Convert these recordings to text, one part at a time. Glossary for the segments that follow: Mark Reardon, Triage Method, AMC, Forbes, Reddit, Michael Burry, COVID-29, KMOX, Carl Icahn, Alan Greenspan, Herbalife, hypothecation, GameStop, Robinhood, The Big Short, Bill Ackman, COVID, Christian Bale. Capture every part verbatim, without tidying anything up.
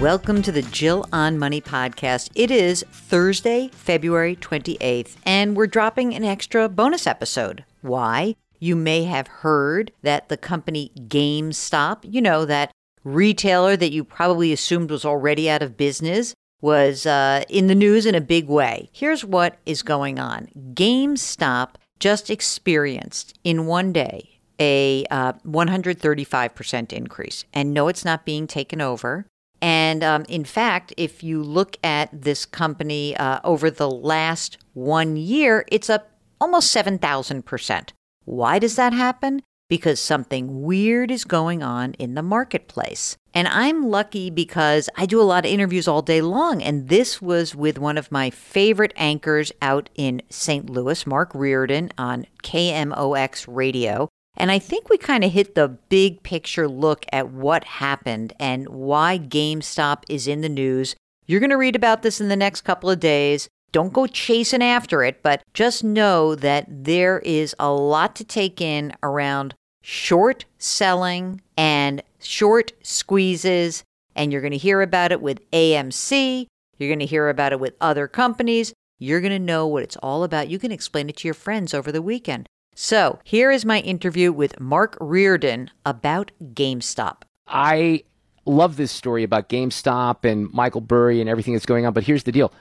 Welcome to the Jill on Money podcast. It is Thursday, February twenty-eighth, and we're dropping an extra bonus episode. Why? You may have heard that the company GameStop, you know, that retailer that you probably assumed was already out of business, was uh, in the news in a big way. Here's what is going on. GameStop just experienced in one day a uh, one hundred thirty-five percent increase. And no, it's not being taken over. And um, in fact, if you look at this company uh, over the last one year, it's up almost seven thousand percent. Why does that happen? Because something weird is going on in the marketplace. And I'm lucky because I do a lot of interviews all day long. And this was with one of my favorite anchors out in Saint Louis, Mark Reardon, on K M O X radio. And I think we kind of hit the big picture look at what happened and why GameStop is in the news. You're going to read about this in the next couple of days. Don't go chasing after it, but just know that there is a lot to take in around short selling and short squeezes. And you're going to hear about it with A M C. You're going to hear about it with other companies. You're going to know what it's all about. You can explain it to your friends over the weekend. So here is my interview with Mark Reardon about GameStop. I love this story about GameStop and Michael Burry and everything that's going on, but here's the deal.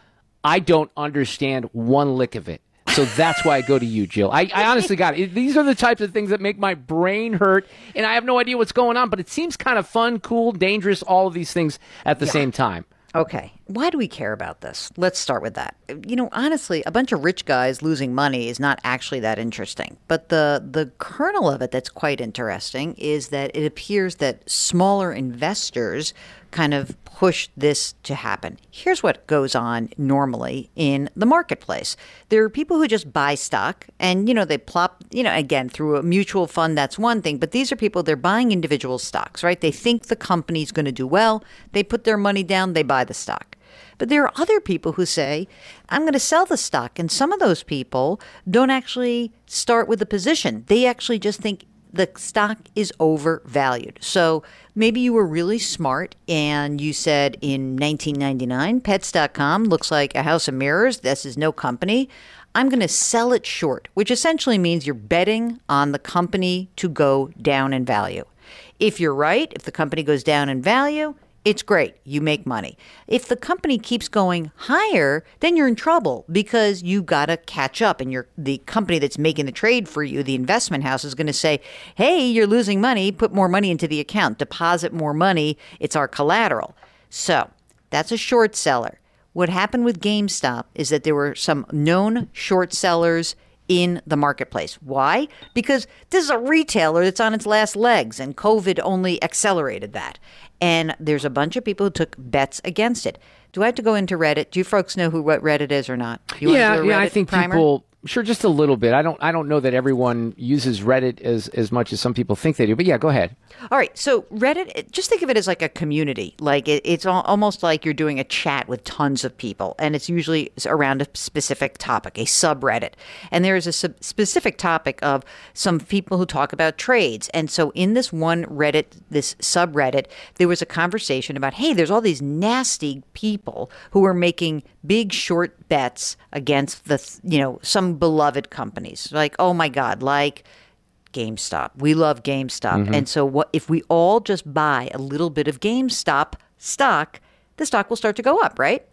I don't understand one lick of it. So that's why I go to you, Jill. I, I honestly got it. These are the types of things that make my brain hurt, and I have no idea what's going on, but it seems kind of fun, cool, dangerous, all of these things at the yeah. same time. Okay. Why do we care about this? Let's start with that. You know, honestly, a bunch of rich guys losing money is not actually that interesting. But the, the kernel of it that's quite interesting is that it appears that smaller investors kind of push this to happen. Here's what goes on normally in the marketplace. There are people who just buy stock and, you know, they plop, you know, again, through a mutual fund, that's one thing. But these are people, they're buying individual stocks, right? They think the company's going to do well. They put their money down, they buy the stock. But there are other people who say, I'm going to sell the stock. And some of those people don't actually start with a position. They actually just think the stock is overvalued. So maybe you were really smart and you said in nineteen ninety-nine, pets dot com looks like a house of mirrors. This is no company. I'm going to sell it short, which essentially means you're betting on the company to go down in value. If you're right, if the company goes down in value, it's great. You make money. If the company keeps going higher, then you're in trouble because you got to catch up. And you're, the company that's making the trade for you, the investment house, is going to say, hey, you're losing money. Put more money into the account. Deposit more money. It's our collateral. So that's a short seller. What happened with GameStop is that there were some known short sellers in the marketplace. Why? Because this is a retailer that's on its last legs, and COVID only accelerated that. And there's a bunch of people who took bets against it. Do I have to go into Reddit? Do you folks know who what Reddit is or not? Do you yeah, want to do a Reddit yeah, I think primer? people sure just a little bit. I don't I don't know that everyone uses Reddit as as much as some people think they do. But yeah, go ahead. All right. So Reddit, just think of it as like a community. Like it, it's all, almost like you're doing a chat with tons of people, and it's usually around a specific topic, a subreddit. And there is a sub- specific topic of some people who talk about trades. And so in this one Reddit, this subreddit, there was a conversation about, hey, there's all these nasty people who are making big short bets against the, you know, some beloved companies, like, oh my God, like GameStop. We love GameStop. Mm-hmm. And so what if we all just buy a little bit of GameStop stock, the stock will start to go up, right?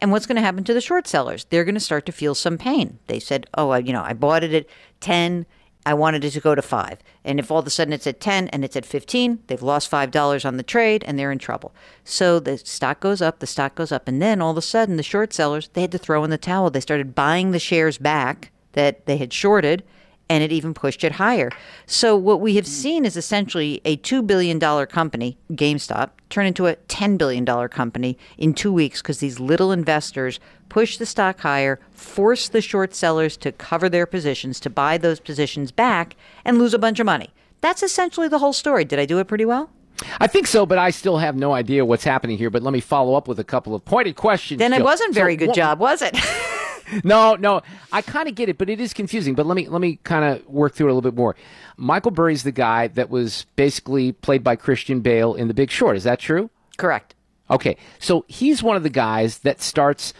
And what's going to happen to the short sellers? They're going to start to feel some pain. They said, oh, I, you know, I bought it at ten. I wanted it to go to five. And if all of a sudden it's at ten and it's at fifteen, they've lost five dollars on the trade and they're in trouble. So the stock goes up, the stock goes up. And then all of a sudden the short sellers, they had to throw in the towel. They started buying the shares back that they had shorted, and it even pushed it higher. So what we have seen is essentially a two billion dollars company, GameStop, turn into a ten billion dollars company in two weeks because these little investors push the stock higher, force the short sellers to cover their positions, to buy those positions back, and lose a bunch of money. That's essentially the whole story. Did I do it pretty well? I think so, but I still have no idea what's happening here. But let me follow up with a couple of pointed questions. Then it wasn't very good job, was it? No, no, I kind of get it, but it is confusing. But let me let me kind of work through it a little bit more. Michael Burry's the guy that was basically played by Christian Bale in The Big Short. Is that true? Correct. Okay, so he's one of the guys that starts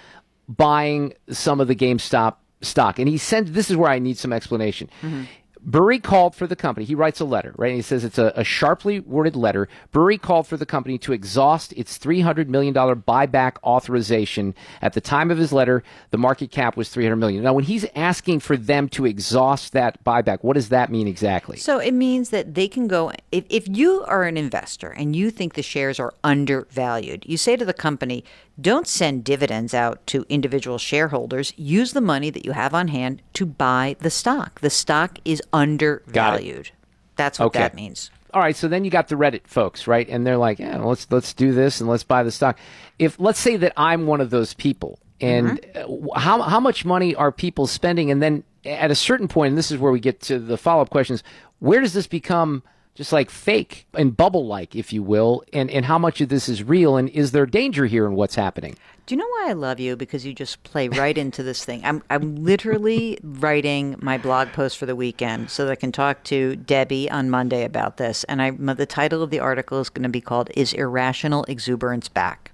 buying some of the GameStop stock. And he sends, this is where I need some explanation. Mm-hmm. Burry called for the company. He writes a letter, right? And he says it's a, a sharply worded letter. Burry called for the company to exhaust its three hundred million dollars buyback authorization. At the time of his letter, the market cap was three hundred million dollars. Now, when he's asking for them to exhaust that buyback, what does that mean exactly? So it means that they can go – if if you are an investor and you think the shares are undervalued, you say to the company – don't send dividends out to individual shareholders. Use the money that you have on hand to buy the stock. The stock is undervalued. That's what okay. that means. All right. So then you got the Reddit folks, right? And they're like, yeah, let's let's do this and let's buy the stock. If let's say that I'm one of those people, and mm-hmm. how how much money are people spending? And then at a certain point, and this is where we get to the follow up questions. Where does this become just like fake and bubble-like, if you will, and, and how much of this is real, and is there danger here in what's happening? Do you know why I love you? Because you just play right into this thing. I'm I'm literally writing my blog post for the weekend so that I can talk to Debbie on Monday about this, and I the title of the article is going to be called, Is Irrational Exuberance Back?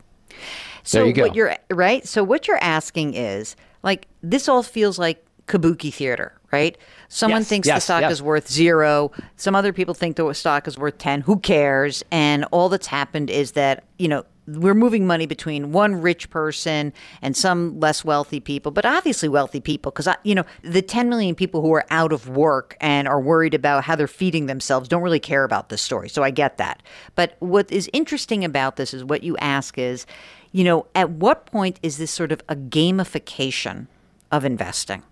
So there you go. What you're, right? So what you're asking is, like, this all feels like kabuki theater, right? Someone yes, thinks yes, the stock yes. is worth zero. Some other people think the stock is worth ten. Who cares? And all that's happened is that, you know, we're moving money between one rich person and some less wealthy people, but obviously wealthy people, because, you know, the ten million people who are out of work and are worried about how they're feeding themselves don't really care about this story. So I get that. But what is interesting about this is what you ask is, you know, at what point is this sort of a gamification of investing?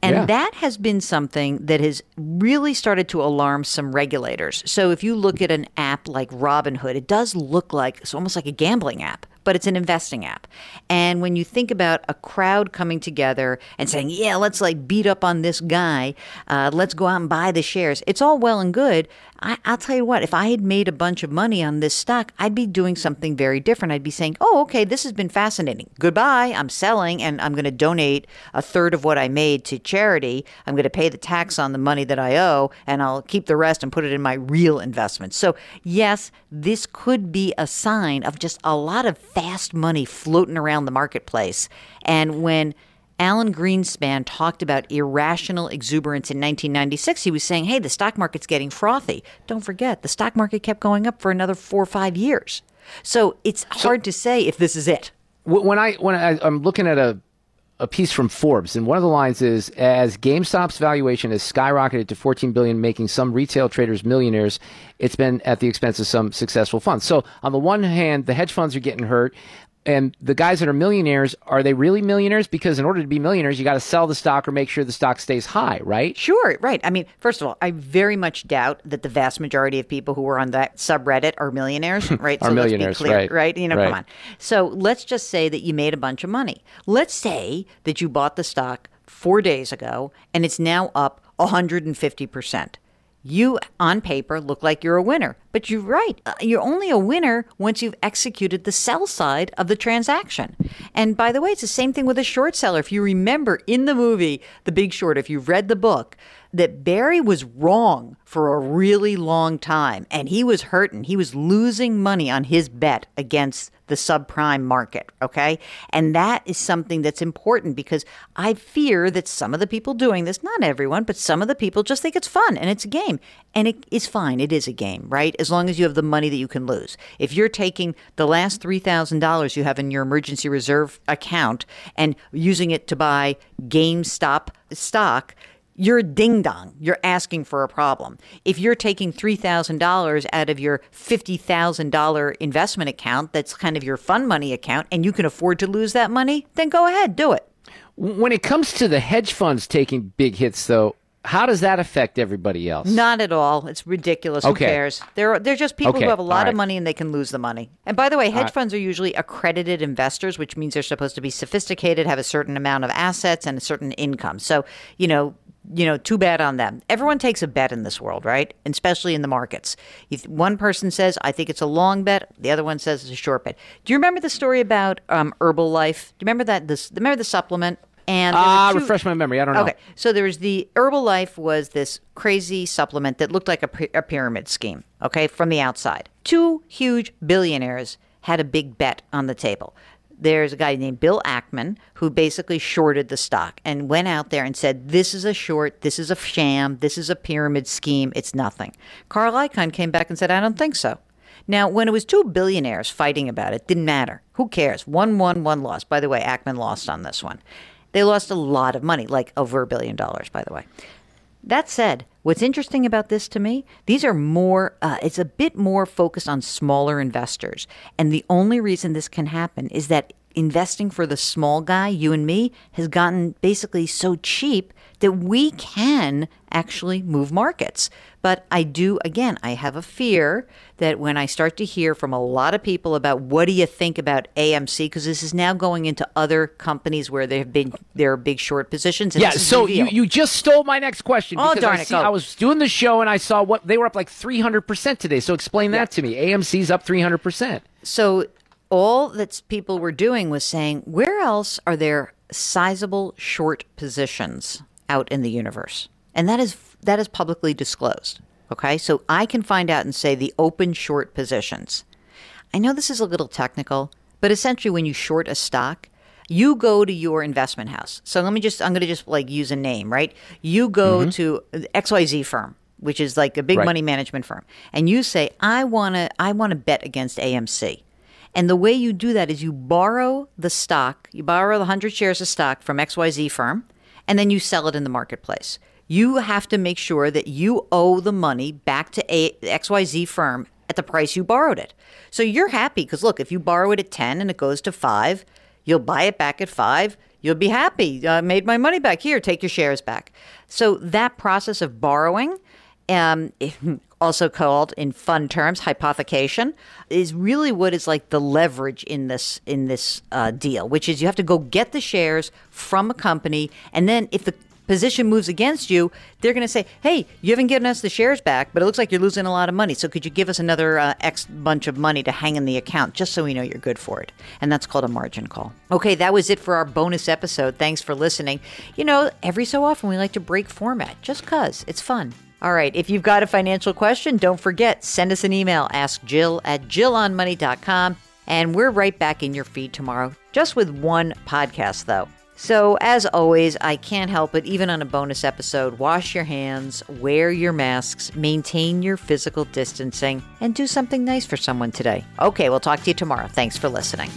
And yeah. that has been something that has really started to alarm some regulators. So if you look at an app like Robinhood, it does look like it's almost like a gambling app, but it's an investing app. And when you think about a crowd coming together and saying, yeah, let's like beat up on this guy, uh, let's go out and buy the shares, it's all well and good. I, I'll tell you what, if I had made a bunch of money on this stock, I'd be doing something very different. I'd be saying, oh, okay, this has been fascinating. Goodbye. I'm selling, and I'm going to donate a third of what I made to charity. I'm going to pay the tax on the money that I owe, and I'll keep the rest and put it in my real investments. So yes, this could be a sign of just a lot of fast money floating around the marketplace. And when Alan Greenspan talked about irrational exuberance in nineteen ninety-six. He was saying, hey, the stock market's getting frothy. Don't forget, the stock market kept going up for another four or five years. So it's hard so, to say if this is it. When, I, when I, I'm looking at a, a piece from Forbes, and one of the lines is, as GameStop's valuation has skyrocketed to fourteen billion dollars, making some retail traders millionaires, it's been at the expense of some successful funds. So on the one hand, the hedge funds are getting hurt. And the guys that are millionaires, are they really millionaires? Because in order to be millionaires, you got to sell the stock or make sure the stock stays high, right? Sure, right. I mean, first of all, I very much doubt that the vast majority of people who were on that subreddit are millionaires, right? are so millionaires, let's be clear, right. right? You know, right. Come on. So let's just say that you made a bunch of money. Let's say that you bought the stock four days ago and it's now up one hundred fifty percent. You, on paper, look like you're a winner. But you're right. You're only a winner once you've executed the sell side of the transaction. And by the way, it's the same thing with a short seller. If you remember in the movie, The Big Short, if you've read the book, that Burry was wrong for a really long time. And he was hurting. He was losing money on his bet against the subprime market, okay? And that is something that's important because I fear that some of the people doing this, not everyone, but some of the people just think it's fun and it's a game. And it is fine. It is a game, right? As long as you have the money that you can lose. If you're taking the last three thousand dollars you have in your emergency reserve account and using it to buy GameStop stock, you're ding-dong. You're asking for a problem. If you're taking three thousand dollars out of your fifty thousand dollars investment account, that's kind of your fun money account, and you can afford to lose that money, then go ahead. Do it. When it comes to the hedge funds taking big hits, though, how does that affect everybody else? Not at all. It's ridiculous. Okay. Who cares? They're, they're just people okay. who have a lot right. of money and they can lose the money. And by the way, hedge right. funds are usually accredited investors, which means they're supposed to be sophisticated, have a certain amount of assets and a certain income. So, you know, you know, too bad on them. Everyone takes a bet in this world, right? And especially in the markets. If one person says, I think it's a long bet. The other one says it's a short bet. Do you remember the story about um, Herbalife? Do you remember that? This, remember the supplement? And ah, uh, refresh my memory. I don't know. Okay. So there was the Herbalife was this crazy supplement that looked like a, a pyramid scheme, okay, from the outside. Two huge billionaires had a big bet on the table. There's a guy named Bill Ackman who basically shorted the stock and went out there and said, this is a short, this is a sham, this is a pyramid scheme, it's nothing. Carl Icahn came back and said, I don't think so. Now, when it was two billionaires fighting about it, didn't matter. Who cares? One won, one lost. By the way, Ackman lost on this one. They lost a lot of money, like over a billion dollars, by the way. That said, what's interesting about this to me, these are more, uh, it's a bit more focused on smaller investors. And the only reason this can happen is that investing for the small guy, you and me, has gotten basically so cheap that we can actually move markets. But I do, again, I have a fear that when I start to hear from a lot of people about what do you think about A M C, because this is now going into other companies where there have been there are big short positions. And yeah, so you, you just stole my next question. Oh, darn I it. See, I was doing the show and I saw what they were up like three hundred percent today. So explain yeah. that to me. A M C's up three hundred percent. So all that people were doing was saying, where else are there sizable short positions out in the universe? And that is that is publicly disclosed, okay? So I can find out and say the open short positions. I know this is a little technical, but essentially when you short a stock, you go to your investment house. So let me just, I'm going to just like use a name, right? You go mm-hmm. to X Y Z firm, which is like a big right. money management firm. And you say, I want to I want to bet against A M C. And the way you do that is you borrow the stock, you borrow the one hundred shares of stock from X Y Z firm, and then you sell it in the marketplace. You have to make sure that you owe the money back to a X Y Z firm at the price you borrowed it. So you're happy because, look, if you borrow it at ten and it goes to five, you'll buy it back at five. You'll be happy. I made my money back. Here, take your shares back. So that process of borrowing, um, also called in fun terms hypothecation, is really what is like the leverage in this in this uh, deal, which is you have to go get the shares from a company, and then if the position moves against you, they're going to say, hey, you haven't given us the shares back, but it looks like you're losing a lot of money. So could you give us another uh, X bunch of money to hang in the account just so we know you're good for it? And that's called a margin call. Okay, that was it for our bonus episode. Thanks for listening. You know, every so often we like to break format just because it's fun. All right, if you've got a financial question, don't forget, send us an email, askjill at jill on money dot com. And we're right back in your feed tomorrow, just with one podcast, though. So as always, I can't help it, even on a bonus episode, wash your hands, wear your masks, maintain your physical distancing, and do something nice for someone today. Okay, we'll talk to you tomorrow. Thanks for listening.